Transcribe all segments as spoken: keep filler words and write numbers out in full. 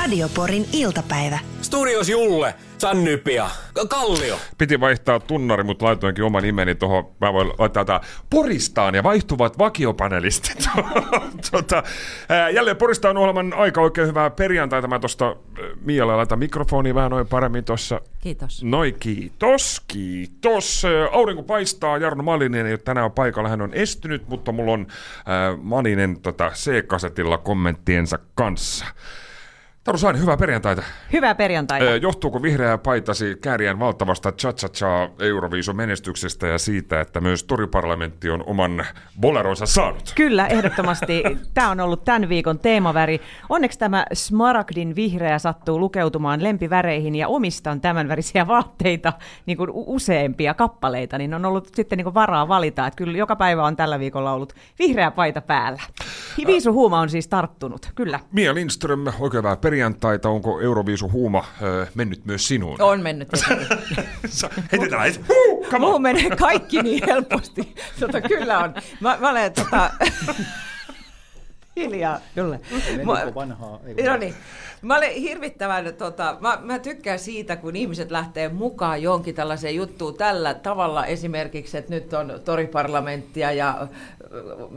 Radio Porin iltapäivä. Studios Julle, Sannypia, Kallio. Piti vaihtaa tunnari, mutta laitoinkin oman nimeni tuohon. Mä voin laittaa tää Poristaan ja vaihtuvat vakiopanelistit. tota, ää, jälleen Poristaan ohjelman aika, oikein hyvää perjantaita. Mä tosta Mialle laitan mikrofoni vähän noin paremmin tossa. Kiitos. Noi kiitos, kiitos. Aurinko paistaa, Jarno Malinen ei ole tänään paikalla, hän on estynyt, mutta mulla on ää, Malinen tota, C-kasetilla kommenttiensa kanssa. Taru Saine, hyvää perjantaita. Hyvää perjantaita. Öö, johtuuko vihreä paitasi Käärijän valtavasta cha-cha-cha Euroviisu-menestyksestä ja siitä, että myös Toriparlamentti on oman boleronsa saanut? Kyllä, ehdottomasti. Tämä on ollut tämän viikon teemaväri. Onneksi tämä smaragdin vihreä sattuu lukeutumaan lempiväreihin ja omistan tämän värisiä vaatteita niin kuin useampia kappaleita, niin on ollut sitten niin kuin varaa valita. Että kyllä joka päivä on tällä viikolla ollut vihreä paita päällä. Viisuhuuma on siis tarttunut, kyllä. Mia Lindström, oikein vähän perjantaita. Onko Euroviisuhuuma öö, mennyt myös sinuun? On mennyt. Heitetään lähes. Muu menee kaikki niin helposti. Tota, kyllä on. Mä, mä olen tota... hiljaa, Julle. Mä, vanhaa, no niin. Mä olen hirvittävän, tota, mä, mä tykkään siitä, kun ihmiset lähtee mukaan johonkin tällaiseen juttuun tällä tavalla. Esimerkiksi, että nyt on toriparlamenttia ja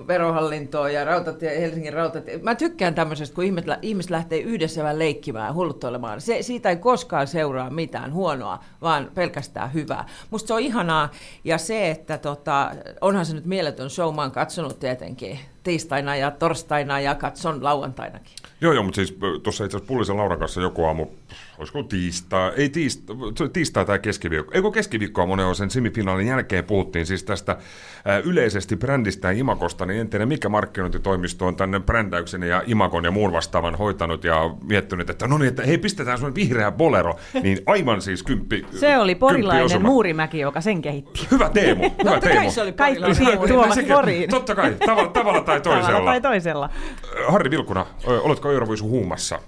verohallintoa ja rautatie, Helsingin rautatie. Mä tykkään tämmöisestä, kun ihmiset, ihmiset lähtee yhdessä vähän leikkimään, hulluttoilemaan. Se, siitä ei koskaan seuraa mitään huonoa, vaan pelkästään hyvää. Musta se on ihanaa. Ja se, että tota, onhan se nyt mieletön show, mä oon katsonut tietenkin tiistaina ja torstaina ja katson lauantainakin. Joo, joo, mutta siis tuossa itse asiassa Pullisen Lauran kanssa joku aamu, olisiko tiistaa, ei tiistaa, tiistaa tai keskiviikko, eikö keskiviikkoa monen on sen semifinaalin jälkeen puhuttiin siis tästä ää, yleisesti brändistä ja imakosta, niin en tiedä mikä markkinointitoimisto on tänne brändäyksen ja imakon ja muun vastaavan hoitanut ja miettinyt, että no niin, että hei, pistetään sun vihreä bolero, niin aivan siis kymppi. Se oli porilainen Muurimäki, joka sen kehitti. Hyvä Teemu, hyvä Teemu. Se oli kaikki tuolla Poriin. Totta kai, tavalla, tavalla tai toisella. Tavalla tai toisella. Harri Vilkuna, oletko Euroviisun huumassa?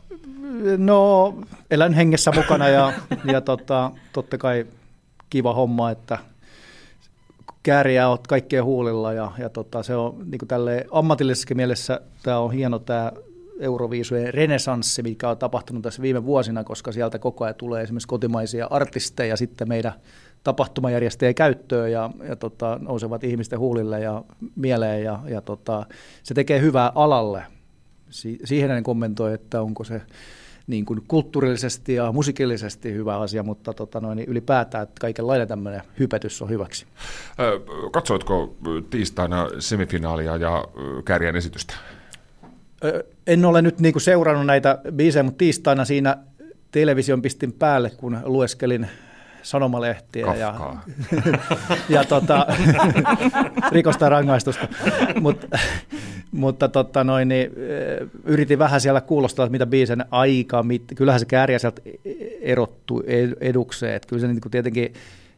No, elän hengessä mukana ja, ja tota, totta kai kiva homma, että Käärijä olet kaikkien huulilla ja, ja tota, se on niin kuin tälleen ammatillisessakin mielessä tämä on hieno tämä Euroviisujen renesanssi, mikä on tapahtunut tässä viime vuosina, koska sieltä koko ajan tulee esimerkiksi kotimaisia artisteja sitten meidän tapahtumajärjestäjien käyttöön ja, ja tota, nousevat ihmisten huulille ja mieleen ja, ja tota, se tekee hyvää alalle. Si- siihen en kommentoi, että onko se niin kuin kulttuurillisesti ja musiikillisesti hyvä asia, mutta tota noin, niin ylipäätään että kaikenlainen tämmöinen hypätys on hyväksi. Öö, katsoitko tiistaina semifinaalia ja Käärijän esitystä? Öö, en ole nyt niin kuin seurannut näitä biisejä, mutta tiistaina siinä television pistin päälle, kun lueskelin sanomalehtiä Kafkaa. ja, ja tota, rikosta rangaistusta, Mut, mutta tota noin, niin, yritin vähän siellä kuulostaa, mitä biisen aika, mit, kyllähän se Käärijä sieltä erottui edukseen, että kyllä se niin kuin tietenkin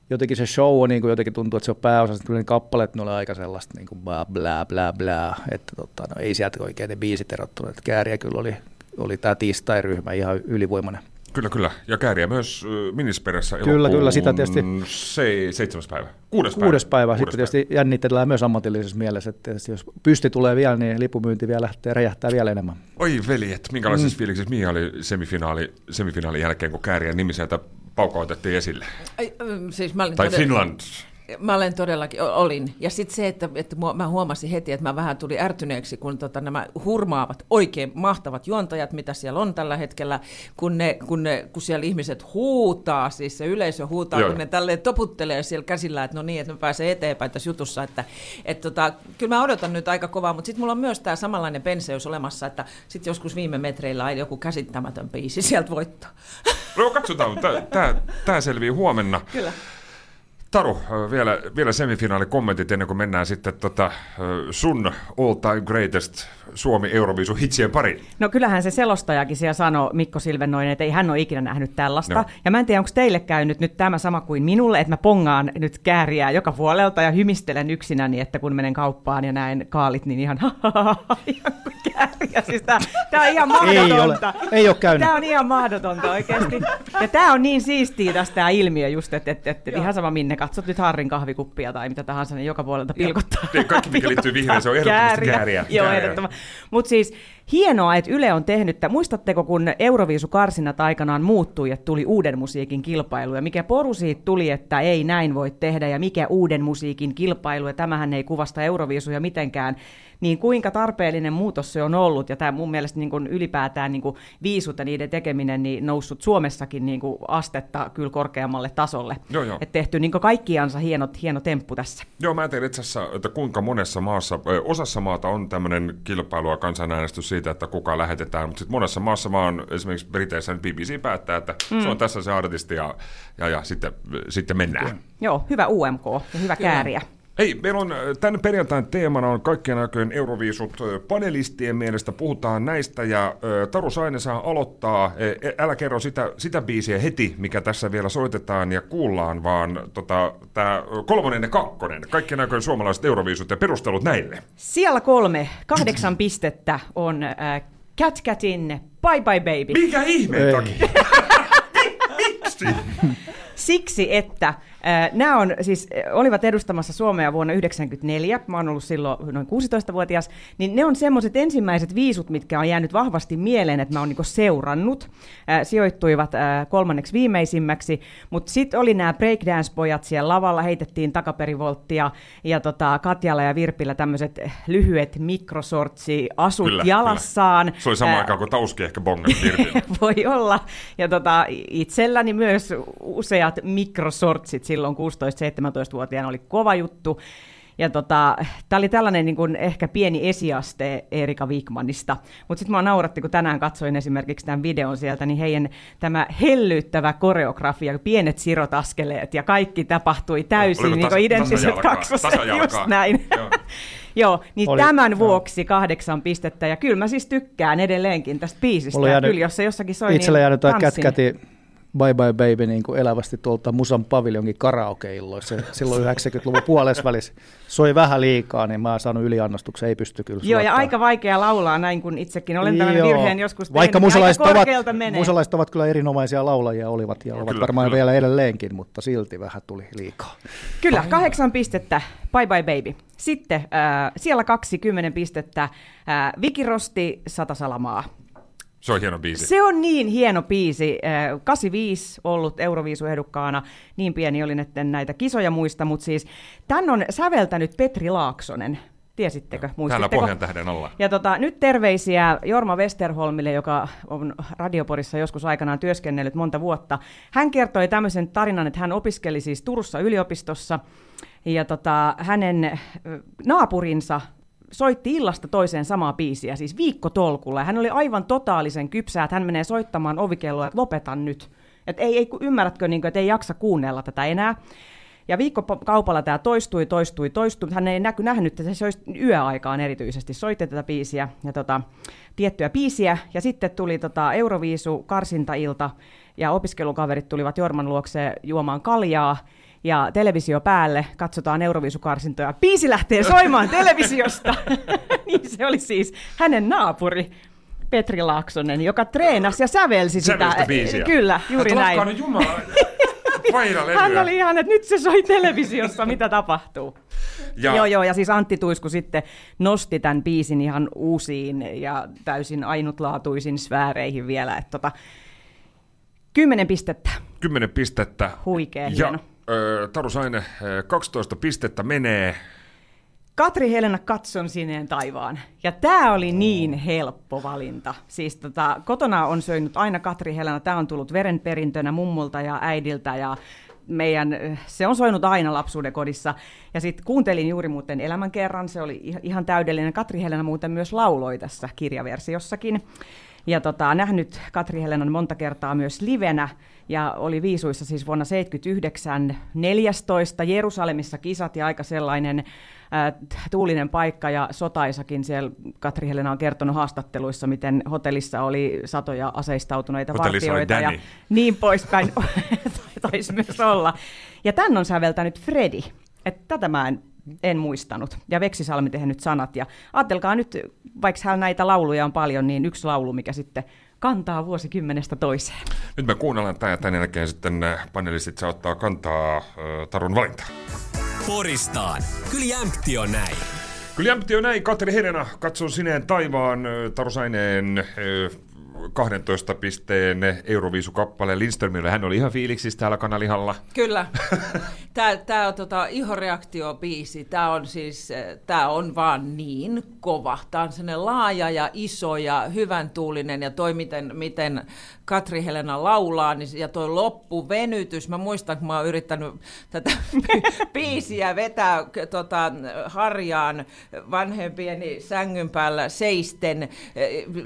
jotenkin se show on, niin kuin jotenkin tuntuu, että se on pääosassa, kyllä ne kappaleet ne oli aika sellaista niin kuin bla bla bla bla, että tota, no, ei sieltä oikein ne biisit erottunut, että Käärijä kyllä oli, oli tämä tiistai-ryhmä ihan ylivoimainen. Kyllä, kyllä. Ja Käärijä myös Minisperässä elokuun kyllä, kyllä, tietysti... se, seitsemäs päivä. Kuudes päivä. Kuudes päivä. Kuudes sitten päivä. Tietysti jännitellään myös ammatillisessa mielessä, että jos pysti tulee vielä, niin lipumyynti vielä lähtee räjähtää vielä enemmän. Oi veljet, minkälaisessa mm. fiiliksessä Mia oli semifinaali, semifinaalin jälkeen, kun Käärijän nimi sieltä paukautettiin esille? Ai, siis mä olin tai todella... Finland. Mä olen todellakin, olin. Ja sitten se, että, että mä huomasin heti, että mä vähän tulin ärtyneeksi, kun tota, nämä hurmaavat, oikein mahtavat juontajat, mitä siellä on tällä hetkellä, kun, ne, kun, ne, kun siellä ihmiset huutaa, siis se yleisö huutaa, Joo. kun ne tälleen toputtelee siellä käsillä, että no niin, että me pääsee eteenpäin tässä jutussa. Että, et tota, kyllä mä odotan nyt aika kovaa, mutta sitten mulla on myös tämä samanlainen penseys olemassa, että sitten joskus viime metreillä on joku käsittämätön biisi sieltä voittaa. No katsotaan, tämä selviää huomenna. Kyllä. Taru, vielä, vielä semifinaalikommentit ennen kuin mennään sitten tota, sun all time greatest Suomi Euroviisu hitsien pariin. No kyllähän se selostajakin siellä sanoi, Mikko Silvennoinen, että ei hän ole ikinä nähnyt tällaista. No. Ja mä en tiedä, onko teille käynyt nyt tämä sama kuin minulle, että mä pongaan nyt Käärijää joka puolelta ja hymistelen yksinäni, että kun menen kauppaan ja näen kaalit, niin ihan ha ha ha ha Käärijä. Siis tää, tää on ihan mahdotonta. Ei ole, ei ole käynyt. Tää on ihan mahdotonta oikeasti. Ja tää on niin siistiä tästä tää ilmiö just, että et, et, ihan sama minne katsot nyt Harrin kahvikuppia tai mitä tahansa, niin joka puolelta pilkottaa. Ja, kaikki mikä liittyy vihreään, se on ehdottomasti Käärijä. Joo, ehdottoman. Mutta siis hienoa, että Yle on tehnyt tämän. Muistatteko, kun Euroviisukarsinat aikanaan muuttui, että tuli uuden musiikin kilpailu, ja mikä poru siitä tuli, että ei näin voi tehdä, ja mikä uuden musiikin kilpailu, ja tämähän ei kuvasta Euroviisuja mitenkään, niin kuinka tarpeellinen muutos se on ollut, ja tämä mun mielestä niin kuin ylipäätään niin kuin viisut ja niiden tekeminen niin noussut Suomessakin niin kuin astetta kyllä korkeammalle tasolle. Joo, jo. Et tehty niin kuin kaikkiansa hieno, hieno temppu tässä. Joo, mä en tiedä itse asiassa, että kuinka monessa maassa, osassa maata on tämmöinen kilpailu ja kansanäänestys siitä, että kuka lähetetään, mutta sitten monessa maassa mä oon esimerkiksi Briteissä B B C päättää, että mm. se on tässä se artisti ja, ja, ja sitten, sitten mennään. Ja. Joo, hyvä U M K ja hyvä Käärijä. Ei, meillä on tämän perjantain teemana on kaikkien aikojen Euroviisut. Panelistien mielestä puhutaan näistä, ja Taru Saine saa aloittaa. Älä kerro sitä, sitä biisiä heti, mikä tässä vielä soitetaan ja kuullaan, vaan tota, tämä kolmonen ja kakkonen. Kaikkien aikojen suomalaiset Euroviisut ja perustelut näille. Siellä kolme, kahdeksan pistettä on äh, Kat Catin Bye Bye Baby. Mikä ihmeen takia? Miksi? Siksi, että äh, nämä on, siis, olivat edustamassa Suomea vuonna yhdeksänkymmentäneljä, mä oon ollut silloin noin kuusitoistavuotias, niin ne on semmoiset ensimmäiset viisut, mitkä on jäänyt vahvasti mieleen, että mä oon niinku seurannut, äh, sijoittuivat äh, kolmanneksi viimeisimmäksi, mutta sitten oli nämä breakdance-pojat siellä lavalla, heitettiin takaperivolttia, ja tota, Katjalla ja Virpillä tämmöiset lyhyet mikrosortsi-asut kyllä, jalassaan. Kyllä. Se oli samaan äh, aikaan kuin Tauski ehkä bongas Virpillä. Voi olla, ja tota, itselläni myös useat mikrosortsit silloin kuusitoista seitsemäntoistavuotiaana oli kova juttu. Ja tota, tämä oli tällainen niin kuin ehkä pieni esiaste Erika Wikmanista. Mutta sitten minua nauratti, kun tänään katsoin esimerkiksi tämän videon sieltä, niin heidän tämä hellyyttävä koreografia, pienet sirot askeleet ja kaikki tapahtui täysin niin kuin identtiset kaksoset, just näin. Joo. Joo, niin oli, tämän joo. vuoksi kahdeksan pistettä. Ja kyllä mä siis tykkään edelleenkin tästä biisistä. Kyllä jäänyt, jos se jossakin soi, itsellä niin tanssin. Itsellä Bye Bye Baby niin kuin elävästi tuolta Musan paviljonkin karaoke-illoissa. Silloin yhdeksänkymmentäluvun puolesvälissä soi vähän liikaa, niin mä oon saanut yliannostuksen, ei pysty kyllä suottaa. Joo, ja aika vaikea laulaa näin kuin itsekin. Olen tällainen joo. virheen joskus tehnyt, vaikka musalaiset ovat, musalaiset ovat kyllä erinomaisia laulajia, olivat ja ovat kyllä, varmaan kyllä. vielä edelleenkin, mutta silti vähän tuli liikaa. Kyllä, kahdeksan pistettä, Bye Bye Baby. Sitten äh, siellä kaksikymmentä pistettä, äh, Vicky Rosti, Sata salamaa. Se on hieno biisi. Se on niin hieno biisi. kahdeksankymmentäviisi ollut Euroviisu-ehdokkaana. Niin pieni oli etten näitä kisoja muista, mutta siis tän on säveltänyt Petri Laaksonen. Tiesittekö? Muistitteko? Täällä Pohjantähden alla. Ja tota, nyt terveisiä Jorma Westerholmille, joka on Radio Porissa joskus aikanaan työskennellyt monta vuotta. Hän kertoi tämmöisen tarinan, että hän opiskeli siis Turussa yliopistossa. Ja tota, hänen naapurinsa soitti illasta toiseen samaa biisiä, siis viikkotolkulla. Hän oli aivan totaalisen kypsää, että hän menee soittamaan ovikelloa, että lopetan nyt. Että ei, ei, ymmärrätkö, niin kuin, että ei jaksa kuunnella tätä enää. Ja viikkokaupalla tämä toistui, toistui, toistui. Hän ei näky, nähnyt, että se olisi yöaikaan erityisesti. Soitti tätä biisiä ja tota, tiettyä biisiä. Ja sitten tuli tota, Euroviisu, karsintailta, ja opiskelukaverit tulivat Jorman luokse juomaan kaljaa. Ja televisio päälle, katsotaan Euroviisukarsintoja. Biisi lähtee soimaan televisiosta. Niin se oli siis hänen naapuri Petri Laaksonen, joka treenasi ja sävelsi sitä. Biisiä. Kyllä, juuri näin. Hän oli ihan, että nyt se soi televisiossa, mitä tapahtuu. Ja. Joo, joo, ja siis Antti Tuisku sitten nosti tämän biisin ihan uusiin ja täysin ainutlaatuisiin sfääreihin vielä. Että tota, kymmenen pistettä. Kymmenen pistettä. Huikea, hieno. Taru Saine, kaksitoista pistettä menee. Katri Helena, Katson sineen taivaan. Ja tämä oli niin helppo valinta. Siis tota, kotona on syönyt aina Katri Helena. Tämä on tullut verenperintönä mummulta ja äidiltä ja meidän, se on soinut aina lapsuuden kodissa. Ja sitten kuuntelin juuri muuten Elämän kerran. Se oli ihan täydellinen. Katri Helena muuten myös lauloi tässä kirjaversiossakin. Ja tota, nähnyt Katri Helenan monta kertaa myös livenä, ja oli viisuissa siis vuonna seitsemänkymmentäyhdeksän, neljästoista, Jerusalemissa kisat ja aika sellainen äh, tuulinen paikka ja sotaisakin. Siellä Katri Helena on kertonut haastatteluissa, miten hotellissa oli satoja aseistautuneita hotellissa vartijoita ja niin poispäin taisi myös olla. Ja tämän on säveltänyt Fredi, että tätä mä en en muistanut. Ja Vexi Salmi tehnyt sanat. Ja ajatelkaa nyt, vaikka näitä lauluja on paljon, niin yksi laulu, mikä sitten kantaa vuosikymmenestä toiseen. Nyt me kuunnellaan tämä ja tämän jälkeen sitten panelistit saa ottaa kantaa Tarun valintaan. Poristaan. Kyllä jämpti on näin. Kyllä jämpti on näin. Katri Helena katsoo sineen taivaan Taru Saineen kahdentoista pisteen Euroviisukappaleen Lindströmille. Hän oli ihan fiiliksissä täällä kanalihalla. Kyllä. Tää, tää on tota, ihoreaktiobiisi. Tää on siis, tää on vaan niin kova. Tää on sellainen laaja ja iso ja hyvän tuulinen. Ja toi, miten, miten Katri Helena laulaa, niin, ja toi loppuvenytys. Mä muistan, kun mä oon yrittänyt tätä biisiä vetää tota, harjaan vanhempieni sängyn päällä seisten,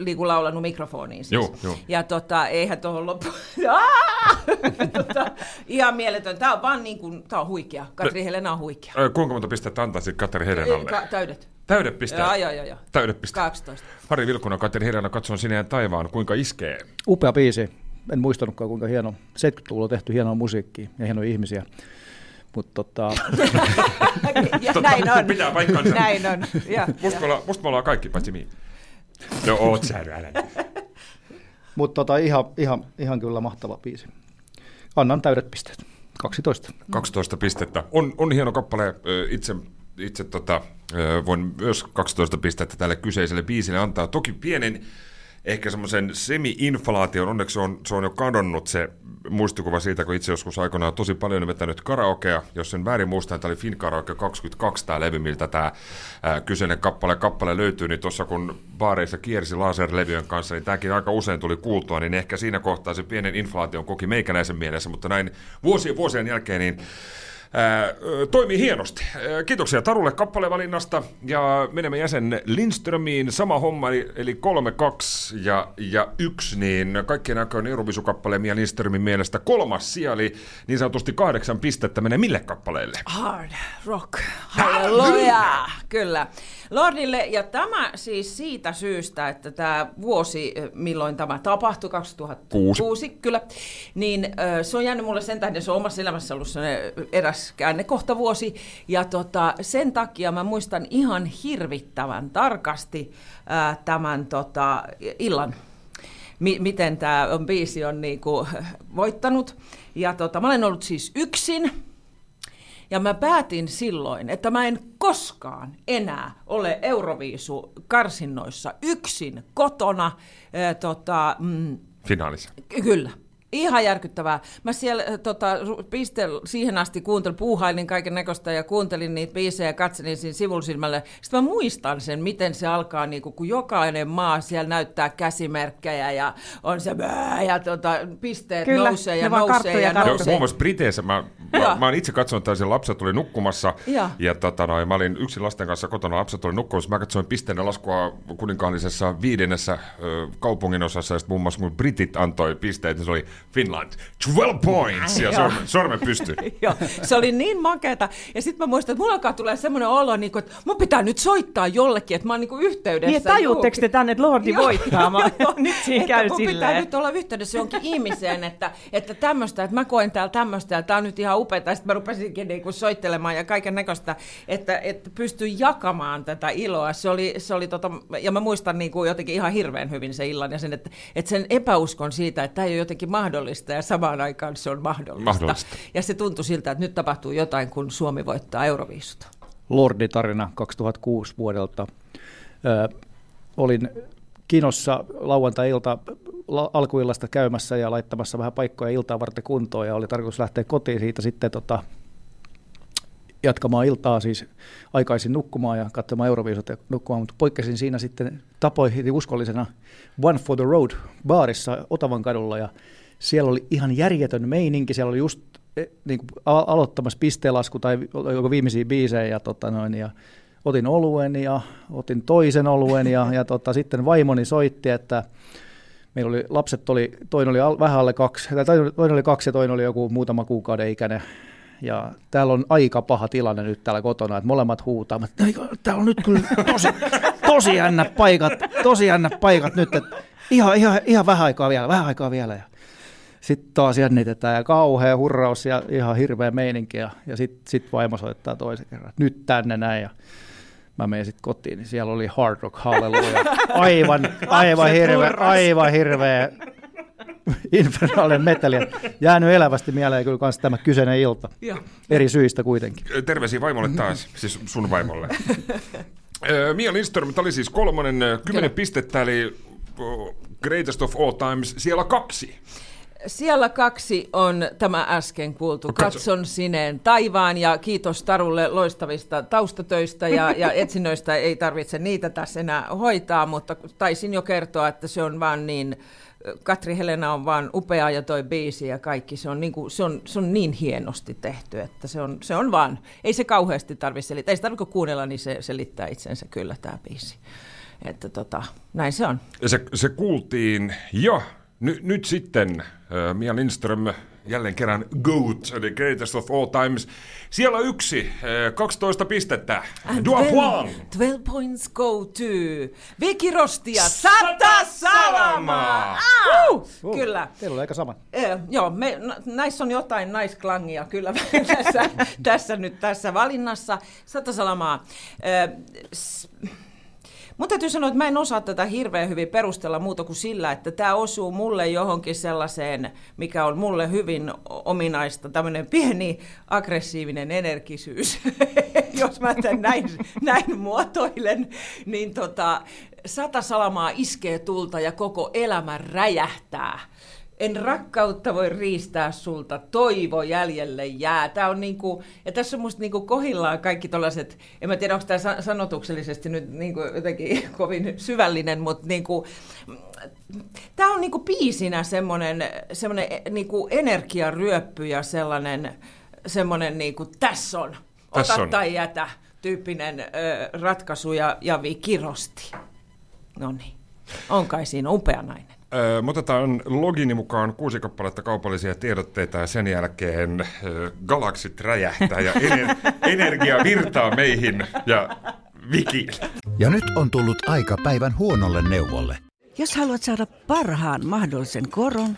niin kuin laulanut mikrofoniin. Siis. Joo, joo. Ja tota, eihän tuohon loppu... tota, ihan mieletön. Tämä on vaan niin kuin, tämä on huikea. Katri Helena on huikea. Kuinka monta pistettä antaisit Katri Helenalle? Ka- täydet. Täydet pisteet? Joo, joo, joo. Täydet pisteet. kaksitoista. Harri Vilkuna, Katri Helena, katson sineen taivaan. Kuinka iskee? Upea biisi. En muistanutkaan, kuinka hieno. seitsemänkymmentäluvulla on tehty hienoa musiikkia ja hienoja ihmisiä. Mutta tota... näin on. Pitää paikkansa. Näin on. Ja, musta, musta me ollaan kaikki, paitsi miin. No oot sä, älä. Mutta tota, ihan, ihan, ihan kyllä mahtava biisi. Annan täydet pisteet. kaksitoista. kaksitoista pistettä. On, on hieno kappale. Itse, itse tota, voin myös kaksitoista pistettä tälle kyseiselle biisille antaa. Toki pienen, ehkä semmoisen semi-inflaation. Onneksi on, se on jo kadonnut se muistikuva siitä, kun itse joskus aikoinaan tosi paljon nimettänyt karaokea. Jos sen väärin muistaa, tämä oli Finkaraoke kaksikymmentäkaksi, tämä levy, miltä tämä ää, kyseinen kappale, kappale löytyy, niin tuossa kun baareissa kiersi laserlevyön kanssa, niin tämäkin aika usein tuli kuultua, niin ehkä siinä kohtaa se pienen inflaation koki meikäläisen mielessä, mutta näin vuosien vuosien jälkeen niin Ää, toimii hienosti. Ää, kiitoksia Tarulle kappalevalinnasta ja menemme jäsen Lindströmiin. Sama homma, eli, eli kolme, kaksi ja, ja yksi, niin kaikkien näköinen Euroviisukappale Mia Lindströmin mielestä kolmas sija, eli niin sanotusti kahdeksan pistettä menee mille kappaleelle? Hard Rock. Halleluja! Kyllä. Lordille, ja tämä siis siitä syystä, että tämä vuosi, milloin tämä tapahtui, kaksituhattakuusi, Kuusi. Kyllä, niin se on jäänyt mulle sen tähden, se on omassa elämässä ollut eräs käännekohta vuosi, ja tota, sen takia mä muistan ihan hirvittävän tarkasti ää, tämän tota, illan, mi- miten tämä biisi on niinku voittanut, ja tota, mä olen ollut siis yksin. Ja mä päätin silloin, että mä en koskaan enää ole Euroviisu-karsinnoissa yksin kotona. Ää, tota, mm, Finaalissa. Kyllä. Ihan järkyttävää. Mä siellä tota, pistel, siihen asti kuuntelin, puuhailin kaiken näköistä ja kuuntelin niitä biisejä ja katselin siinä sivusilmälle. Sitten mä muistan sen, miten se alkaa, niin kun jokainen maa siellä näyttää käsimerkkejä ja on se bää, ja tota, pisteet kyllä, nousee ja nousee karttuja, ja nousee. Joo, muun muassa Briteissä, mä, mä, mä oon itse katsonut, että lapset oli nukkumassa ja, ja tota, no, mä olin yksin lasten kanssa kotona, lapset oli nukkumassa. Mä katsoin pisteiden laskua kuninkaallisessa viidennessä kaupungin osassa ja sitten muun muassa mun britit antoi pisteet, niin se oli Finland, twelve points, ja sormen, sormen pystyy. Joo, se oli niin makeata. Ja sitten mä muistan, että mullakaan tulee semmoinen olo, niin kuin, että mun pitää nyt soittaa jollekin, että mä oon niin kuin yhteydessä. Niin, tajuutteko te tänne, että Lordi voittaa? Nyt siinä käy mun silleen. Pitää nyt olla yhteydessä jonkin ihmiseen, että, että tämmöistä, että mä koen täällä tämmöistä, ja tää on nyt ihan upeaa. Ja sitten mä rupesinkin niin kuin soittelemaan ja kaiken näköistä, että, että pystyin jakamaan tätä iloa. Se oli, se oli tota, ja mä muistan niin kuin jotenkin ihan hirveän hyvin se illan, ja sen, että, että sen epäuskon siitä, että tää ei ole jotenkin mahdollista, ja samaan aikaan se on mahdollista. mahdollista. Ja se tuntui siltä, että nyt tapahtuu jotain, kun Suomi voittaa Euroviisut. Lordi-tarina kaksituhattakuusi vuodelta. Ö, olin Kinossa lauantai-ilta la, alkuillasta käymässä ja laittamassa vähän paikkoja iltaa varten kuntoon, ja oli tarkoitus lähteä kotiin siitä sitten tota, jatkamaan iltaa, siis aikaisin nukkumaan ja katsomaan Euroviisut ja nukkumaan, mutta poikkesin siinä sitten tapoihin uskollisena One for the Road baarissa Otavan kadulla, ja siellä oli ihan järjetön meininki, siellä oli just niin kuin aloittamassa pisteenlasku tai joku viimeisiä biisejä, ja, tota noin, ja otin oluen ja otin toisen oluen ja, ja tota, sitten vaimoni soitti, että meillä oli, lapset oli, toinen oli vähän alle kaksi, toinen oli kaksi ja toinen oli joku muutama kuukauden ikäinen. Ja täällä on aika paha tilanne nyt täällä kotona, että molemmat huutavat, että täällä on nyt kyllä tosi, tosi jännät paikat, tosi jännät paikat nyt, että ihan, ihan, ihan vähän aikaa vielä, vähän aikaa vielä. Ja sitten taas jännitetään ja kauhea hurraus ja ihan hirveä meininki ja, ja sitten sit vaimo soittaa toisen kerran, nyt tänne näin ja mä menin sitten kotiin, niin siellä oli Hard Rock Hallelujah, aivan, aivan hirveä, aivan hirveä infernaalinen metalli. Jäänyt elävästi mieleen kyllä myös tämä kyseinen ilta, eri syistä kuitenkin. Terveisiä vaimolle taas, siis sun vaimolle. Mia Lindström, tämä oli siis kolmonen, kymmenen kyllä. pistettä, eli Greatest of All Times, siellä kaksi. Siellä kaksi on tämä äsken kuultu. Katson sineen taivaan ja kiitos Tarulle loistavista taustatöistä ja, ja etsinnöistä. Ei tarvitse niitä tässä enää hoitaa, mutta taisin jo kertoa, että se on vaan niin... Katri Helena on vaan upea ja toi biisi ja kaikki, se on niin, kuin, se on, se on niin hienosti tehty, että se on, se on vaan, ei se kauheasti tarvitse selittää, ei se tarvitse kuunnella, niin se selittää itsensä kyllä tämä biisi, että tota, näin se on. Ja se, se kuultiin jo, Ny, nyt sitten äh, Mia Lindström jälleen kerran GOAT, eli Greatest of All Times, siellä yksi, äh, kaksitoista pistettä, Duapuan! twelve points go to Vicky Rosti ja Sata Salamaa! Uh, uh, kyllä. Teillä on aika sama. Eh, joo, me, no, näissä on jotain naisklangia kyllä tässä, tässä nyt tässä valinnassa. Sata Salamaa. Eh, s- Mun täytyy sanoa, että mä en osaa tätä hirveän hyvin perustella muuta kuin sillä, että tämä osuu mulle johonkin sellaiseen, mikä on mulle hyvin ominaista, tämmöinen pieni aggressiivinen energisyys, jos mä tämän näin, näin muotoilen, niin tota, Sata Salamaa iskee tulta ja koko elämä räjähtää. En rakkautta voi riistää sulta, toivo jäljelle jää. Tää on niinku, ja tässä on musta niinku kohillaan kaikki tollaiset, en mä tiedä onko tämä sanotuksellisesti nyt niinku jotenkin kovin syvällinen, mutta niinku, tämä on niinku biisinä semmoinen semmoinen niinku energiaryöppy ja sellainen semmoinen niinku tässä on, ota on. Tai jätä tyyppinen ö, ratkaisu ja, ja Vicky Rosti. No niin, on kai siinä upea nainen. Me otetaan logini mukaan kuusi kappaletta kaupallisia tiedotteita ja sen jälkeen galaksit räjähtää ja ener- energia virtaa meihin ja Viki. Ja nyt on tullut aika päivän huonolle neuvolle. Jos haluat saada parhaan mahdollisen koron,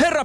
Herra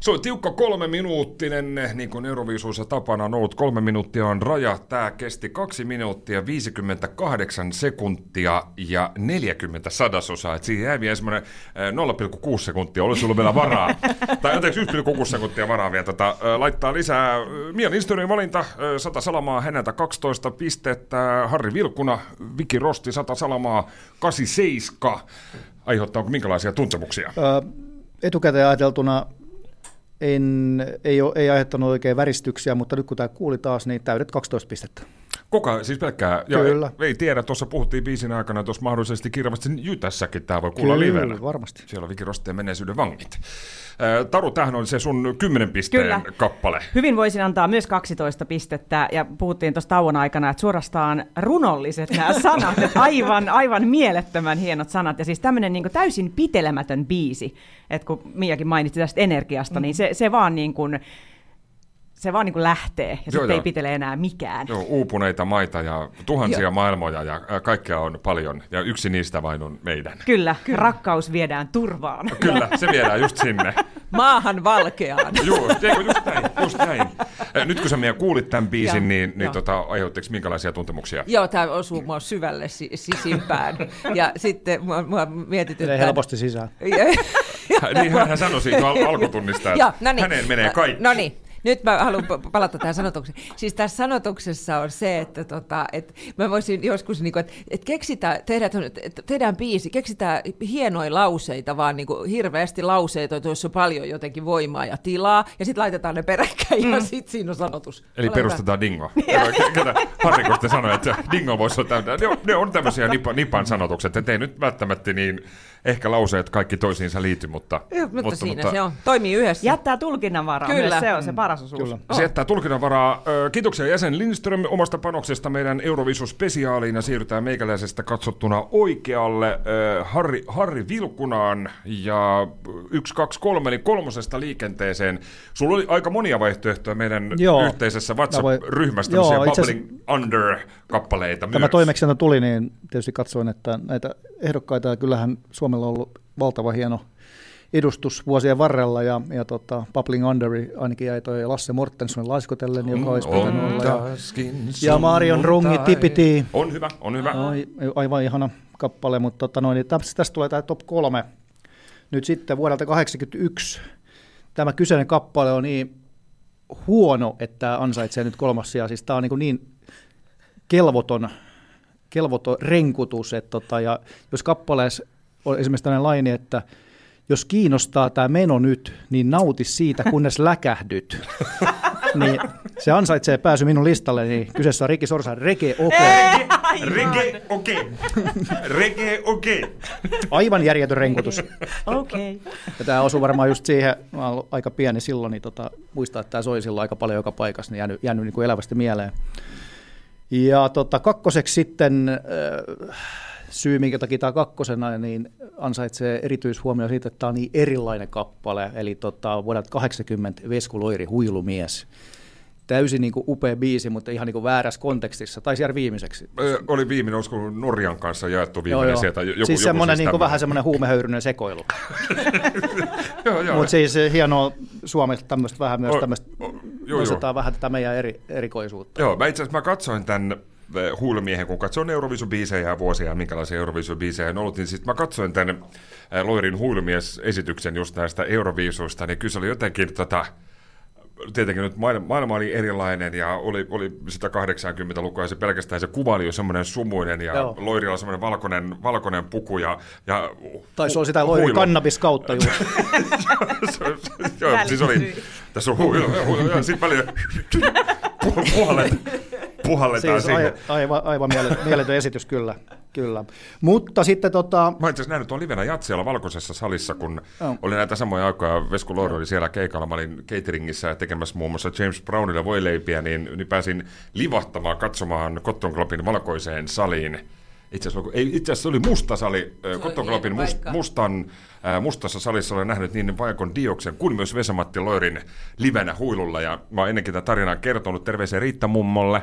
Se on tiukka kolmeminuuttinen, niin kuin Euroviisuissa tapana on ollut. Kolme minuuttia on raja. Tämä kesti kaksi minuuttia, viisikymmentäkahdeksan sekuntia ja neljäkymmentä sadasosaa. Et siihen jää vielä semmoinen nolla pilkku kuusi sekuntia. Olisi ollut vielä varaa. tai anteeksi, yksi pilkku kuusi sekuntia varaa vielä. Tätä laittaa lisää. Mia Lindströmin valinta, Sata Salamaa, häneltä kaksitoista pistettä. Harri Vilkuna, Vicky Rosti, Sata Salamaa, kahdeksankymmentäseitsemän. Aiheuttaako minkälaisia tuntemuksia? Öö, etukäteen ajateltuna en, ei, ole, ei aiheuttanut oikein väristyksiä, mutta nyt kun tämä kuuli taas, niin täydet kaksitoista pistettä. Koko siis pelkkää. Kyllä. Ei, ei tiedä, tuossa puhuttiin biisin aikana, tuossa mahdollisesti kirjavasti Jytässäkin tämä voi kuulla livenä. Kyllä, varmasti. Siellä on Vicky Rosteen menneisyyden vangit. Taru, tämähän oli se sun kymmenen pisteen kyllä. kappale. Hyvin voisin antaa myös kaksitoista pistettä, ja puhuttiin tuossa tauon aikana, että suorastaan runolliset nämä sanat, aivan, aivan mielettömän hienot sanat, ja siis tämmöinen niin kuin täysin pitelemätön biisi, että kun Miakin mainitsi tästä energiasta, mm. niin se, se vaan niin kuin... Se vaan niin kuin lähtee ja sitten ei pitele enää mikään. Joo, uupuneita maita ja tuhansia joo. maailmoja ja kaikkea on paljon ja yksi niistä vain on meidän. Kyllä, kyllä. Rakkaus viedään turvaan. Kyllä, se viedään just sinne. Maahan valkeaan. Joo, just näin, just näin. Nyt kun sä meidän kuulit tämän biisin, ja, niin, niin tota, aiheuttiko minkälaisia tuntemuksia? Joo, tämä osuu mua syvälle sisimpään ja sitten mua, mua mietityttää. Ei helposti sisään. niin hän sanoi siitä al- alkutunnista, että ja, no niin, häneen menee kaikki. No niin. Nyt mä haluan palata tähän sanotukseen. Siis tässä sanotuksessa on se, että tota, et mä voisin joskus, niinku, että et keksitään, tehdään, tehdään biisi, keksitään hienoja lauseita, vaan niinku, hirveästi lauseita, joissa on paljon jotenkin voimaa ja tilaa, ja sitten laitetaan ne peräkkäin, mm. ja sitten siinä on sanotus. Eli Olen perustetaan hyvä. Dingo. Harrikosta sanoi, että dingo voisi olla täynnä. Ne on, ne on tämmöisiä nipan, nipan sanotukset, ettei nyt välttämättä niin... Ehkä lauseet kaikki toisiinsa liity, mutta... Juh, mutta, mutta siinä mutta, se on. Toimii yhdessä. Jättää tulkinnanvaraa. Kyllä. Se on se paras osuus. Oh. Se jättää tulkinnanvaraa. Kiitoksia jäsen Lindström omasta panoksesta meidän Euroviisu-spesiaaliin. Ja siirrytään meikäläisestä katsottuna oikealle Harri, Harri Vilkunaan ja yksi, kaksi, kolme, eli kolmosesta liikenteeseen. Sulla oli aika monia vaihtoehtoja meidän joo. yhteisessä WhatsApp-ryhmästä, missä Bubbling Under-kappaleita myös. Tämä toimeksianto tuli, niin tietysti katsoin, että näitä ehdokkaita, ja kyllähän Suomella on ollut valtava hieno edustus vuosien varrella, ja, ja tota, Bubbling Underi ainakin jäi toi Lasse Mortensen laiskotellen, joka olisi pitänyt olla, ja, ja Marion Rungi Tipiti. On hyvä, on hyvä. Aivan ihana kappale, mutta tota, noin, niin tästä, tästä tulee tämä top kolme. Nyt sitten vuodelta kahdeksankymmentäyksi tämä kyseinen kappale on niin huono, että ansaitsee nyt kolmas sijaa. Siis tämä on niin, niin kelvoton, kelvoton renkutus, että tota, ja jos kappaleessa on esimerkiksi tällainen laini, että jos kiinnostaa tämä meno nyt, niin nauti siitä, kunnes läkähdyt. Niin se ansaitsee pääsy minun listalle, niin kyseessä on Riki Sorsa Rege Oke. Rege Oke. Rege Oke. Aivan järjetön renkutus. Okei. Okay. Tämä osui varmaan just siihen, mä olen aika pieni silloin, niin tota, muistaa, että tämä soi silloin aika paljon joka paikassa, niin jäänyt, jäänyt niin kuin elävästi mieleen. Ja tota, kakkoseksi sitten... Äh, Syy, minkä takia tämä kakkosena, niin ansaitsee erityishuomioon siitä, että tämä on niin erilainen kappale. Eli tota, vuodelta kahdeksankymmentä Vesku Loiri, Huilumies. Täysin niin kuin upea biisi, mutta ihan niin kuin väärässä kontekstissa. Taisi jäädä viimeiseksi. Ö, oli viimeinen, olisiko Norjan kanssa jaettu viimeinen joo, sieltä? Joku, siis joku siis niin kuin vähän semmoinen huumehöyryinen sekoilu. Mutta siis hienoa Suomessa tämmöistä vähän myös tämmöistä, nostetaan vähän tätä meidän eri, erikoisuutta. Joo, mä itse asiassa mä katsoin tämän... Huilumiehen, kun katsoin Euroviisu-biisejä ja vuosia, minkälaisia Euroviisu-biisejä on ollut, niin sitten mä katsoin tämän Loirin Huilumies-esityksen just näistä Euroviisuista, niin kyllä se oli jotenkin, tota, tietenkin nyt maailma oli erilainen ja oli, oli sitä kahdeksankymmentälukua ja se pelkästään se kuva oli jo semmoinen sumuinen ja joo. Loirilla oli semmoinen valkoinen, valkoinen puku ja, ja tai se oli sitä Loirin kannabiskautta juuri. Joo, siis oli, tässä on huilu, ja sitten välillä puolet. Puhalletaan siis sinne. Aivan, aivan mieletön esitys, kyllä. kyllä. Mutta sitten tota... Mä itse asiassa nähnyt tuon livenä Jatseella valkoisessa salissa, kun oh. oli näitä samoja aikoja. Vesku Loiri oli siellä keikalla. Mä olin cateringissä tekemässä muun muassa James Brownille voileipiä, niin, niin pääsin livahtamaan katsomaan Cotton Clubin valkoiseen saliin. Itse asiassa, ei, itse asiassa oli musta sali. Cotton Clubin must, mustan, äh, mustassa salissa olen nähnyt niin Vaikon Dioksen kuin myös Vesa-Matti Loirin livenä huilulla. Ja mä oon ennenkin tämän tarinaa kertonut. Terveisiä Riitta mummolle.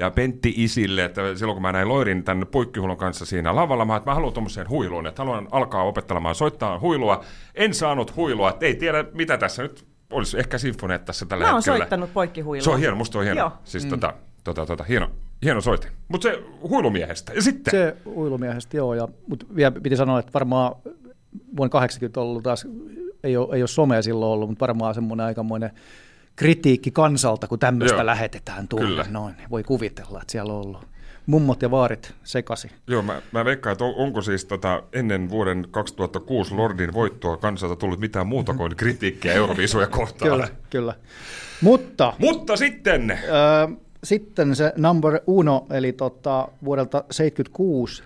Ja Pentti isille, että silloin kun mä näin Loirin tämän poikkihuilun kanssa siinä lavalla, mä, että mä haluan tuommoiseen huiluun, että haluan alkaa opettelemaan soittaa huilua. En saanut huilua, että ei tiedä mitä tässä nyt olisi, ehkä sinfoniat tässä tällä mä hetkellä. Mä oon soittanut poikkihuilua. Se on hieno, musta on hieno. Joo. Siis mm. tota, tota, tota, hieno, hieno soite. Mutta se huilumiehestä, ja sitten? Se huilumiehestä, joo, ja, mutta vielä piti sanoa, että varmaan vuonna kahdeksankymmentä ollut taas, ei ole, ei ole somea silloin ollut, mutta varmaan semmoinen aikamoinen, kritiikki kansalta, kun tämmöistä joo, lähetetään tuolle. Noin, voi kuvitella, että siellä on ollut mummot ja vaarit sekasi. Joo, mä, mä veikkaan, että on, onko siis tota ennen vuoden kaksituhattakuusi Lordin voittoa kansalta tullut mitään muuta kuin kritiikkiä Euroviisuja kohtaan. Kyllä, kyllä. Mutta, Mutta sitten! Ö, sitten se number uno, eli tota, vuodelta seitsemänkymmentäkuusi.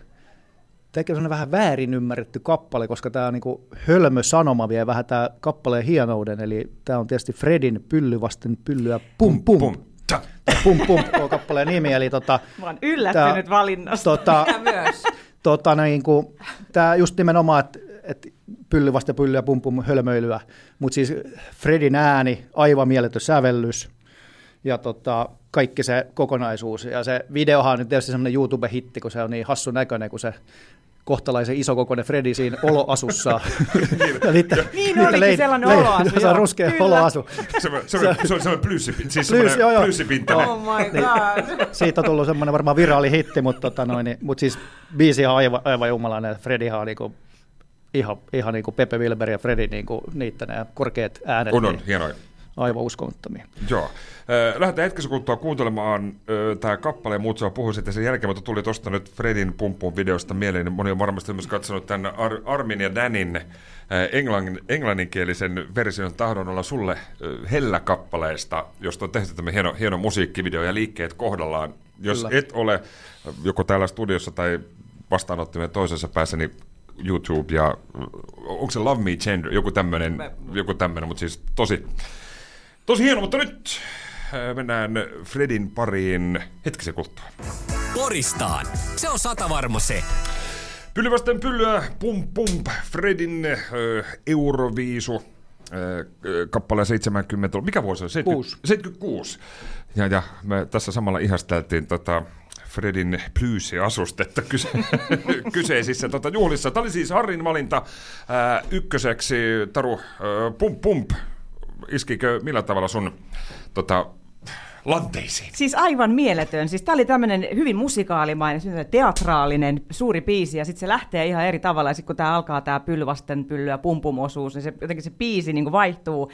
Tämäkin on sellainen vähän väärin ymmärretty kappale, koska tämä on niin hölmö sanoma vie vähän tämä kappaleen hienouden. Eli tämä on tietysti Fredin Pylly vasten pyllyä pum pum. Pum pum, pum on kappaleen nimi. Eli tota, mä oon yllättynyt tää, valinnasta. Tota, myös. Tota, niin kuin, tämä just nimenomaan, että et pylly vasten pyllyä pum pum hölmöilyä. Mutta siis Fredin ääni, aivan mieletön sävellys. Ja tota, kaikki se kokonaisuus. Ja se videohan on nyt tietysti sellainen YouTube-hitti, kun se on niin hassun näköinen, kun se kohtalaisen isokokoinen Fredi siinä oloasussa. niitä, niin niitä olikin leid, sellainen leid, oloasu. Se on ruskea kyllä. oloasu. Se on semmoinen plyyssipintainen. Oh my god. Niin, siitä on tullut semmoinen varmaan viraali hitti, mutta, tota noin, mutta siis biisi on aivan, aivan jumalainen. Fredihan on niinku, ihan, ihan niin kuin Pepe Wilberg ja Fredi, niinku, niitä nämä korkeat äänet. On, on niin, hienoja. aivan uskomattomia. Joo. Lähdetään hetkessä kuluttua kuuntelemaan tämä kappale ja muut saa puhua sitten sen jälkeen, mutta tuli tuosta nyt Fredin Pumpun videosta mieleen. Moni on varmasti myös katsonut tämän Ar- Armin ja Danin englann- englanninkielisen version Tahdon olla sulle Hellä-kappaleesta, josta on tehty tämmöinen hieno, hieno musiikkivideo ja liikkeet kohdallaan. Jos Kyllä. et ole joko täällä studiossa tai vastaanottimien toisessa päässä, niin YouTube ja onko se Love Me Gender, joku tämmöinen, joku tämmöinen, mutta siis tosi, tosi hieno, mutta nyt mennään Fredin pariin hetkisen kuluttua. Poristaan, se on satavarma se. Pylly vasten pyllyä, pum pum, Fredin ö, Euroviisu, ö, kappale seitsemänkymmentä, mikä vuosi on? seitsemänkymmentäkuusi Ja, ja me tässä samalla ihasteltiin tota... Fredin plyysiasustetta kyse- kyseisissä tota, juhlissa. Tämä oli siis Harrin valinta ää, ykköseksi. Taru, ää, pump pump, iskikö millä tavalla sun tota, lanteisiin? Siis aivan mieletön. Siis tämä oli tämmöinen hyvin musikaalimainen, teatraalinen suuri biisi, ja sitten se lähtee ihan eri tavalla, ja sitten kun tämä alkaa tämä pylvasten pyllyä pumpumosuus, niin se, jotenkin se biisi niin kuin vaihtuu.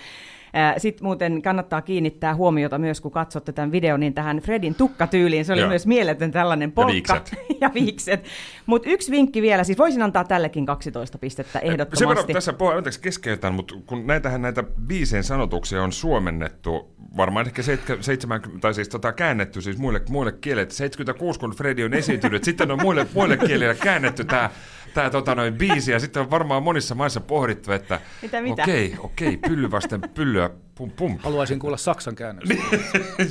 Sitten muuten kannattaa kiinnittää huomiota myös, kun katsotte tämän videon, niin tähän Fredin tukkatyyliin. Se oli Joo. myös mieletön tällainen polkka. Ja viikset. ja viikset. Mutta yksi vinkki vielä, siis voisin antaa tällekin kaksitoista pistettä ehdottomasti. Se verran tässä pohjaa, anteeksi keskeytän, mutta kun näitähän näitä biisien sanotuksia on suomennettu, varmaan ehkä seitsemänkymmentä, tai siis tota käännetty siis muille, muille kielille, seitsemänkymmentäkuusi kun Fredi on esiintynyt, sitten on muille, muille kielillä käännetty tämä Tämä tota noin biisi, ja sitten on varmaan monissa maissa pohdittu, että mitä, mitä? okei, okei, pylly vasten pyllyä, pum pum. Haluaisin kuulla saksan käännöstä.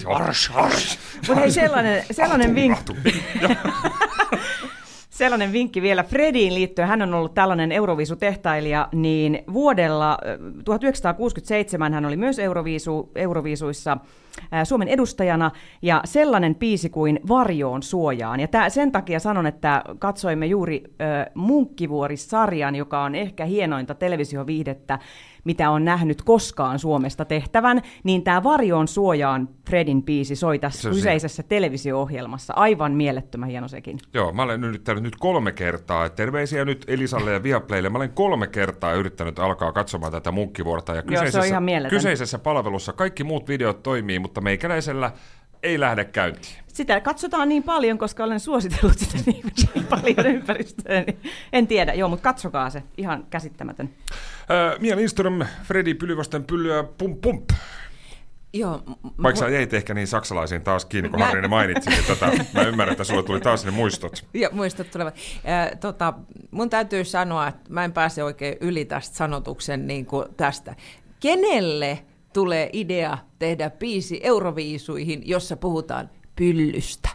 Arsch, arsch. Mutta hei, sellainen, sellainen vinkki. Sellainen vinkki vielä Frediin liittyen. Hän on ollut tällainen Euroviisutehtailija, niin vuodella tuhatyhdeksänsataakuusikymmentäseitsemän hän oli myös Euroviisu, Euroviisuissa Suomen edustajana, ja sellainen biisi kuin Varjoon suojaan. Ja tää, sen takia sanon, että katsoimme juuri äh, Munkkivuori-sarjan, joka on ehkä hienointa televisioviihdettä, mitä on nähnyt koskaan Suomesta tehtävän, niin tämä Varjoon suojaan Fredin biisi soi tässä kyseisessä televisio-ohjelmassa. Aivan mielettömän hieno sekin. Joo, mä olen yrittänyt nyt kolme kertaa, terveisiä nyt Elisalle ja Viaplaylle, mä olen kolme kertaa yrittänyt alkaa katsomaan tätä Munkkivuorta, ja kyseisessä, Joo, kyseisessä palvelussa kaikki muut videot toimii, mutta meikäläisellä ei lähde käyntiin. Sitä katsotaan niin paljon, koska olen suositellut sitä niin, niin paljon ympäristöön. En tiedä, joo, mutta katsokaa se. Ihan käsittämätön. Äh, Mia Lindström, Fredi, Pylyvasten pyllyä, pump pump. Joo, m- Vaikka sä jäit ehkä niin saksalaisiin taas kiinni, kun mä... Harri ne mainitsi, niin tota, mä ymmärrän, että sulla tuli taas ne muistot. Joo, muistot tulevat. Äh, tota, mun täytyy sanoa, että mä en pääse oikein yli tästä sanotuksen niin kuin tästä. Kenelle tulee idea tehdä biisi Euroviisuihin, jossa puhutaan pyllystä?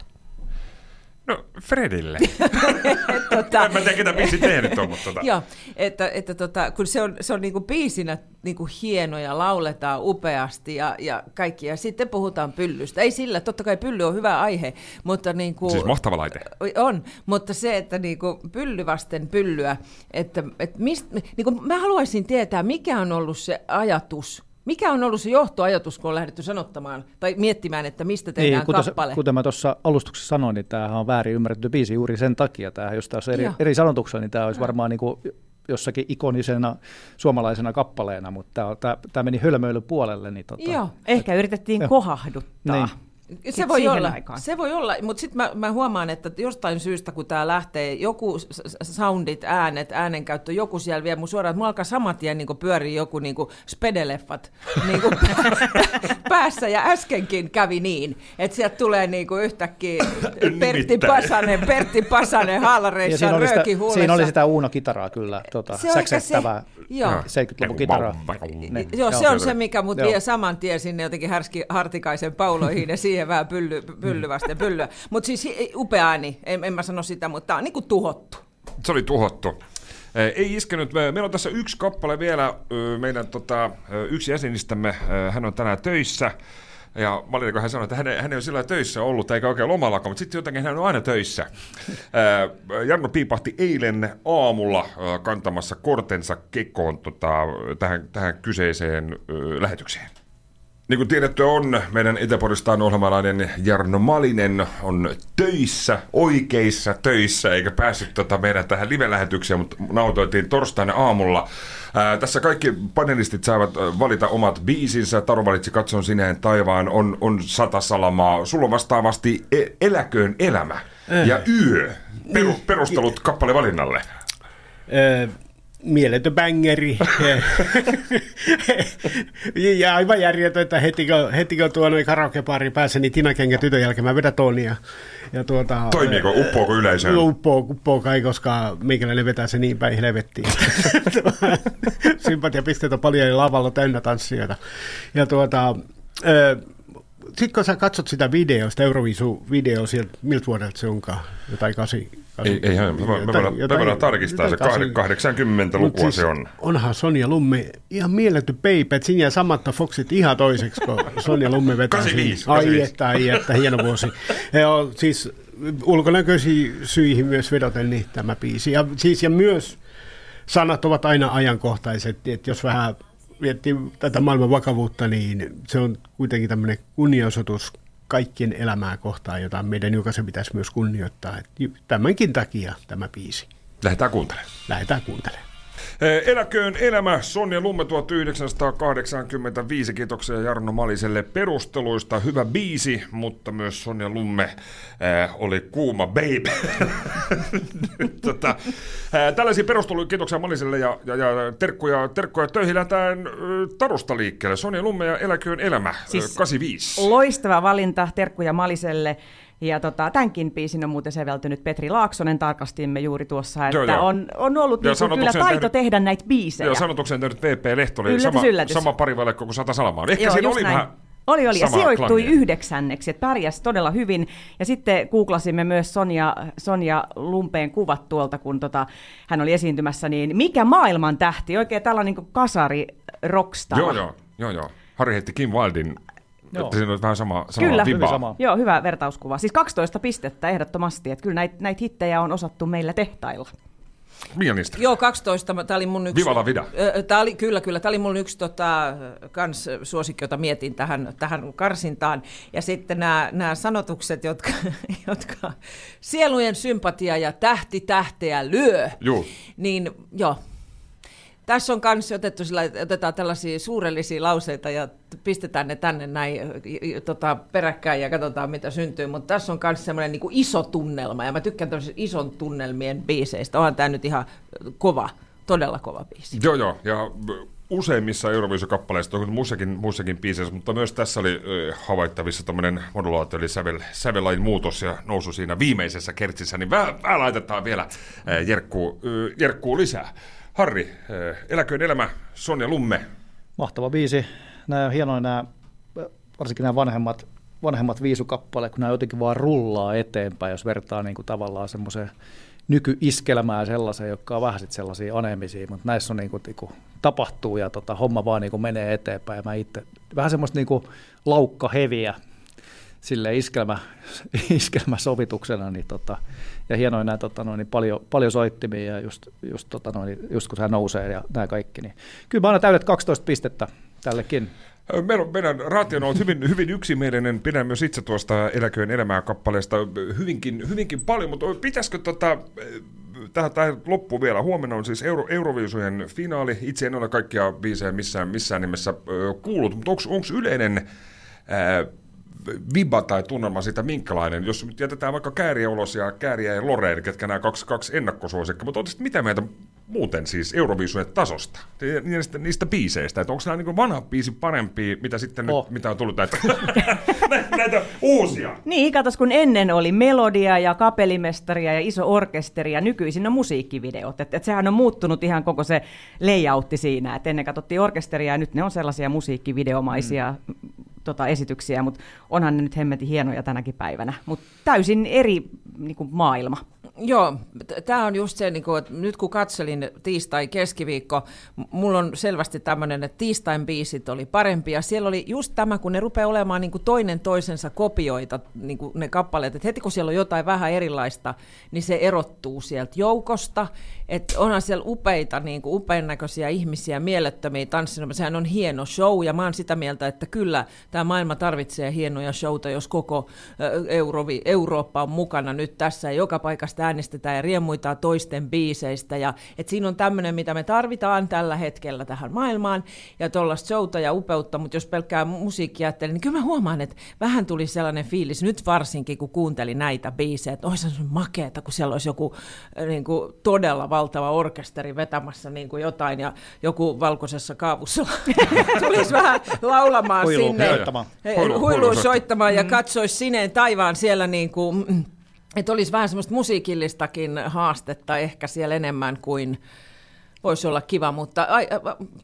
No, Fredille. tota, en mä tiedä, ketä biisi tehnyt on, mutta... Tota. Joo, että, että tota, kun se on, se on niinku biisinä niinku hieno ja lauletaan upeasti ja, ja kaikki, ja sitten puhutaan pyllystä. Ei sillä, totta kai pylly on hyvä aihe, mutta... Niinku, siis mahtava laite. On, mutta se, että niinku pylly vasten pyllyä, että et mist, niinku, mä haluaisin tietää, mikä on ollut se ajatus. Mikä on ollut se johtoajatus, kun on lähdetty sanottamaan tai miettimään, että mistä tehdään niin, kuten, kappale? Kuten mä tuossa alustuksessa sanoin, niin tämähän on väärin ymmärretty biisi juuri sen takia. Tämähän, jos tämä olisi eri, eri sanotuksella, niin tämä olisi varmaan niin kuin jossakin ikonisena suomalaisena kappaleena, mutta tämä, tämä meni hölmöilyn puolelle. Niin tota, Joo, ehkä et, yritettiin jo. kohahduttaa. Niin. Se voi, olla, se voi olla, mutta sitten mä, mä huomaan, että jostain syystä, kun tää lähtee, joku soundit, äänet, äänenkäyttö, joku siellä vie mun suoraan, että mulla alkaa saman tien niin pyörii joku niin spedeleffat niin päässä, päässä, ja äskenkin kävi niin, että sieltä tulee niin yhtäkkiä Pertti Pasanen, Pertti Pasanen haalareissa, röökihuulessa. Siinä oli sitä Uuno-kitaraa kyllä, tuota, säksättävää seitsemänkymmentäluvun kitaraa. Niin, joo, se on se, mikä mut vie saman tien sinne jotenkin härski Hartikaisen pauloihin ja siihen vähän pylly, pylly vasten pyllyä. Mutta siis upea ääni, en, en mä sano sitä, mutta tämä on niin kuin tuhottu. Se oli tuhottu. Ei iskenyt. Meillä on tässä yksi kappale vielä. Meidän tota, yksi jäsenistämme, hän on tänään töissä. Ja Malinen, kun hän sanoi, että hän ei, hän ei ole sillä töissä ollut, eikä oikein lomalakaan, mutta sitten jotenkin hän on aina töissä. Jarno piipahti eilen aamulla kantamassa kortensa kekoon tota, tähän, tähän kyseiseen lähetykseen. Niin kuin tiedetty on, meidän Itä-Poristaan ohjelmalainen Jarno Malinen on töissä, oikeissa töissä, eikä päässyt tota meidän tähän live-lähetykseen, mutta nautoitiin torstaina aamulla Ää, tässä kaikki panelistit saavat valita omat biisinsä. Taru valitsi Katson sineen taivaan, on, on sata salamaa. Sulla on vastaavasti Eläköön elämä äh. ja Yö. Peru, perustelut kappalevalinnalle. Äh. Mieletön bängeri. Ja aivan järjetöntä, heti kun, heti kun tuo noin karaokebaariin pääsen, niin tinakengä tytön jälkeen mä vedän tonia. Ja tuota, toimiiko? Uppoako yleisöön? Uppoo, uppoo kai, koska meikäläinen vetää se niin päin helvettiin. Sympatiapisteitä paljon ja lavalla täynnä tanssijoita. Ja tuota... Ö, sitten kun sä katsot sitä videoa, sitä Euroviisu-videoa sieltä, miltä vuodelta se onkaan? Jotain kasi... kasi ei, ei, me voidaan tarkistaa se, kahdeksankymmentälukua siis se on. Onhan Sonja Lumme ihan mielletty peipä, että sinä samatta Foxit ihan toiseksi, kun Sonja Lumme vetää. kahdeksankymmentäviisi Ai että, ai että, hieno vuosi. Joo, siis ulkonäköisiin syihin myös vedoten niin tämä biisi. Ja, siis, ja myös sanat ovat aina ajankohtaiset, että jos vähän... miettii tätä maailman vakavuutta, niin se on kuitenkin tämmöinen kunnianosoitus kaikkien elämää kohtaan, jota meidän jokaisen pitäisi myös kunnioittaa. Tämänkin takia tämä biisi. Lähdetään kuuntelemaan. Lähdetään kuuntelemaan. Eläköön elämä, Sonja Lumme tuhatyhdeksänsataakahdeksankymmentäviisi, kiitoksia Jarno Maliselle perusteluista. Hyvä biisi, mutta myös Sonja Lumme äh, oli kuuma babe. tota, äh, tällaisia perusteluja, kiitoksia Maliselle ja, ja, ja terkkuja, terkkuja töihin. Lähdetään äh, Tarusta liikkeelle, Sonja Lumme ja Eläköön elämä, siis kahdeksankymmentäviisi. Loistava valinta, terkkuja Maliselle. Ja tota, tämänkin biisin on muuten säveltynyt Petri Laaksonen, tarkastimme juuri tuossa, että joo, joo. On, on ollut niin kyllä taito tehnyt, tehdä näitä biisejä. Joo, sanotuksen tehnyt V P Lehto oli yllätys, sama, yllätys. Sama parivalekko kuin sata salamaa. Ehkä joo, siinä oli näin. Vähän oli, oli. Ja sijoittui klangia yhdeksänneksi, että pärjäsi todella hyvin. Ja sitten googlasimme myös Sonja, Sonja Lumpeen kuvat tuolta, kun tota, hän oli esiintymässä, niin mikä maailman tähti, oikein tällainen niin kasari rockstar. Joo, joo, joo, joo. Harri heitti Kim Wildin. Joo. Että siinä on vähän sama, sama kyllä, vibaa. Sama. Joo, hyvä vertauskuva. Siis kaksitoista pistettä ehdottomasti, että kyllä näitä näit hittejä on osattu meillä tehtailla. Mia Lindström. Joo, kaksitoista. Tämä oli mun yksi... Vivala vida. Tämä oli, kyllä, kyllä. Tämä oli mun yksi tota, kans suosikki, jota mietin tähän, tähän karsintaan. Ja sitten nämä, nämä sanotukset, jotka, jotka... Sielujen sympatia ja tähti tähteä lyö. Joo. Niin, joo. Tässä on myös otettu sillä, otetaan tällaisia suurellisia lauseita ja pistetään ne tänne näin tota, peräkkäin ja katsotaan mitä syntyy, mutta tässä on myös semmoinen niin kuin iso tunnelma ja mä tykkään tämmöisistä ison tunnelmien biiseistä. Onhan tämä nyt ihan kova, todella kova biisi. Joo joo, ja useimmissa Euroviisu-kappaleissa, muissakin, muissakin biiseissä, mutta myös tässä oli havaittavissa tämmöinen modulaatio, eli sävel, sävelain muutos ja nousu siinä viimeisessä kertsissä, niin vähän, vähän laitetaan vielä jerkkuu, jerkkuu lisää. Harri, Eläköön elämä, Sonja Lumme. Mahtava biisi. Nämä on hienoja, nämä, varsinkin nämä vanhemmat, vanhemmat viisukappaleet, kun nämä jotenkin vaan rullaa eteenpäin, jos vertaa niin kuin tavallaan semmoiseen nykyiskelmään sellaiseen, jotka on vähän sitten sellaisia anemisia, mutta näissä on niin kuin, niin kuin tapahtuu ja tota, homma vaan niin kuin menee eteenpäin. Mä itse, vähän semmoista niin kuin laukkaheviä sille iskelmä, iskelmäsovituksena, niin tota, ja hienoja nämä tota, noin, paljon, paljon soittimia, ja just, just, tota, noin, just kun se nousee ja nämä kaikki. Niin. Kyllä mä annan täydet kaksitoista pistettä tällekin. Meillä on, meidän raation on hyvin, hyvin yksimielinen, pidän myös itse tuosta Eläköön elämää kappaleesta hyvinkin, hyvinkin paljon, mutta pitäisikö tota... Tähän, tähän loppuun vielä. Huomenna on siis Euro, Euroviisujen finaali. Itse en ole kaikkia biisejä missään, missään nimessä kuullut, mutta onko yleinen... Ää, viba tai tunnelma siitä minkälainen, jos jätetään vaikka Käärijä ulos ja Käärijä ja Lordi, ketkä nämä kaksi, kaksi ennakkosuosikkoa, mutta oletko mitä mieltä muuten siis Euroviisujen tasosta, niistä, niistä biiseistä, että onko nämä niin vanhat biisit parempia, mitä sitten oh. nyt, mitä on tullut näitä, näitä uusia? Niin, katos, kun ennen oli melodia ja kapelimestaria ja iso orkesteri ja nykyisin on musiikkivideot, että et sehän on muuttunut ihan koko se layoutti siinä, että ennen katsottiin orkesteria ja nyt ne on sellaisia musiikkivideomaisia mm. Tota, esityksiä, mutta onhan ne nyt hemmetin hienoja tänäkin päivänä, mutta täysin eri niin kuin, maailma. Joo, tämä on just se, niin kuin, että nyt kun katselin tiistai-keskiviikko, mulla on selvästi tämmöinen, että tiistain biisit oli parempi, ja siellä oli just tämä, kun ne rupeaa olemaan niin kuin toinen toisensa kopioita, niin kuin ne kappaleet, että heti kun siellä on jotain vähän erilaista, niin se erottuu sieltä joukosta, että onhan siellä upeita, niin kuin upean näköisiä ihmisiä, mielettömiä tanssinomia, sehän on hieno show, ja mä oon sitä mieltä, että kyllä tämä maailma tarvitsee hienoja showta, jos koko Eurovi, Eurooppa on mukana nyt tässä, ja joka paikasta äänestetään ja riemuitaan toisten biiseistä. Ja, et siinä on tämmöinen, mitä me tarvitaan tällä hetkellä tähän maailmaan, ja tuollaista showta ja upeutta, mutta jos pelkkää musiikkia ajattelin, niin kyllä mä huomaan, että vähän tuli sellainen fiilis, nyt varsinkin kun kuuntelin näitä biisejä, että olisi makeeta, kun siellä olisi joku niin kuin todella valtava orkesteri vetämässä niin kuin jotain, ja joku valkoisessa kaavussa tulisi vähän laulamaan huiluun, sinne, huiluun, huiluun, huiluun soittamaan ja katsoisi sineen taivaan siellä niin kuin, että olisi vähän semmoista musiikillistakin haastetta ehkä siellä enemmän kuin voisi olla kiva, mutta ai,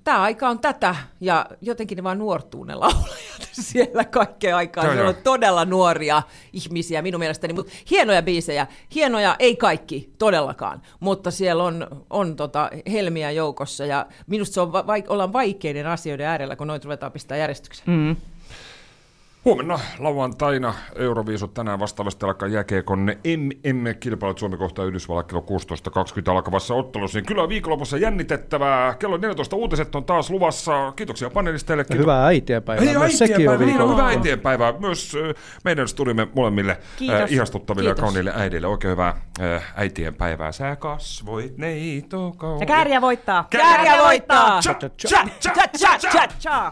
tämä aika on tätä, ja jotenkin ne vaan nuortuu ne laulajat siellä kaikkea aikaa. Joo, siellä on todella nuoria ihmisiä minun mielestäni, mutta hienoja biisejä, hienoja ei kaikki todellakaan, mutta siellä on, on tota helmiä joukossa, ja minusta se on va- ollaan vaikeiden asioiden äärellä, kun noita ruvetaan pistää järjestykseen. Mm. Huomenna lauantaina Euroviisut, tänään vastaavasti alkaa jääkiekon M M-kilpailut Suomi kohtaa Yhdysvallat kello kuusitoista kaksikymmentä alkavassa ottelussa. Niin kyllä viikonlopussa jännitettävää. Kello neljätoista uutiset on taas luvassa. Kiitoksia panelisteillekin. Hyvää äitienpäivää. Hei, myös sekin on viikonlopussa. Hyvää äitienpäivää myös meidän studiomme molemmille Kiitos. ihastuttaville Kiitos. ja kauniille äidille. Oikein hyvää äitienpäivää. Sä kasvoit neitokauden. Ja Käärijä voittaa. Käärijä voittaa. Tcha, tcha, tcha, tcha, tcha, tcha.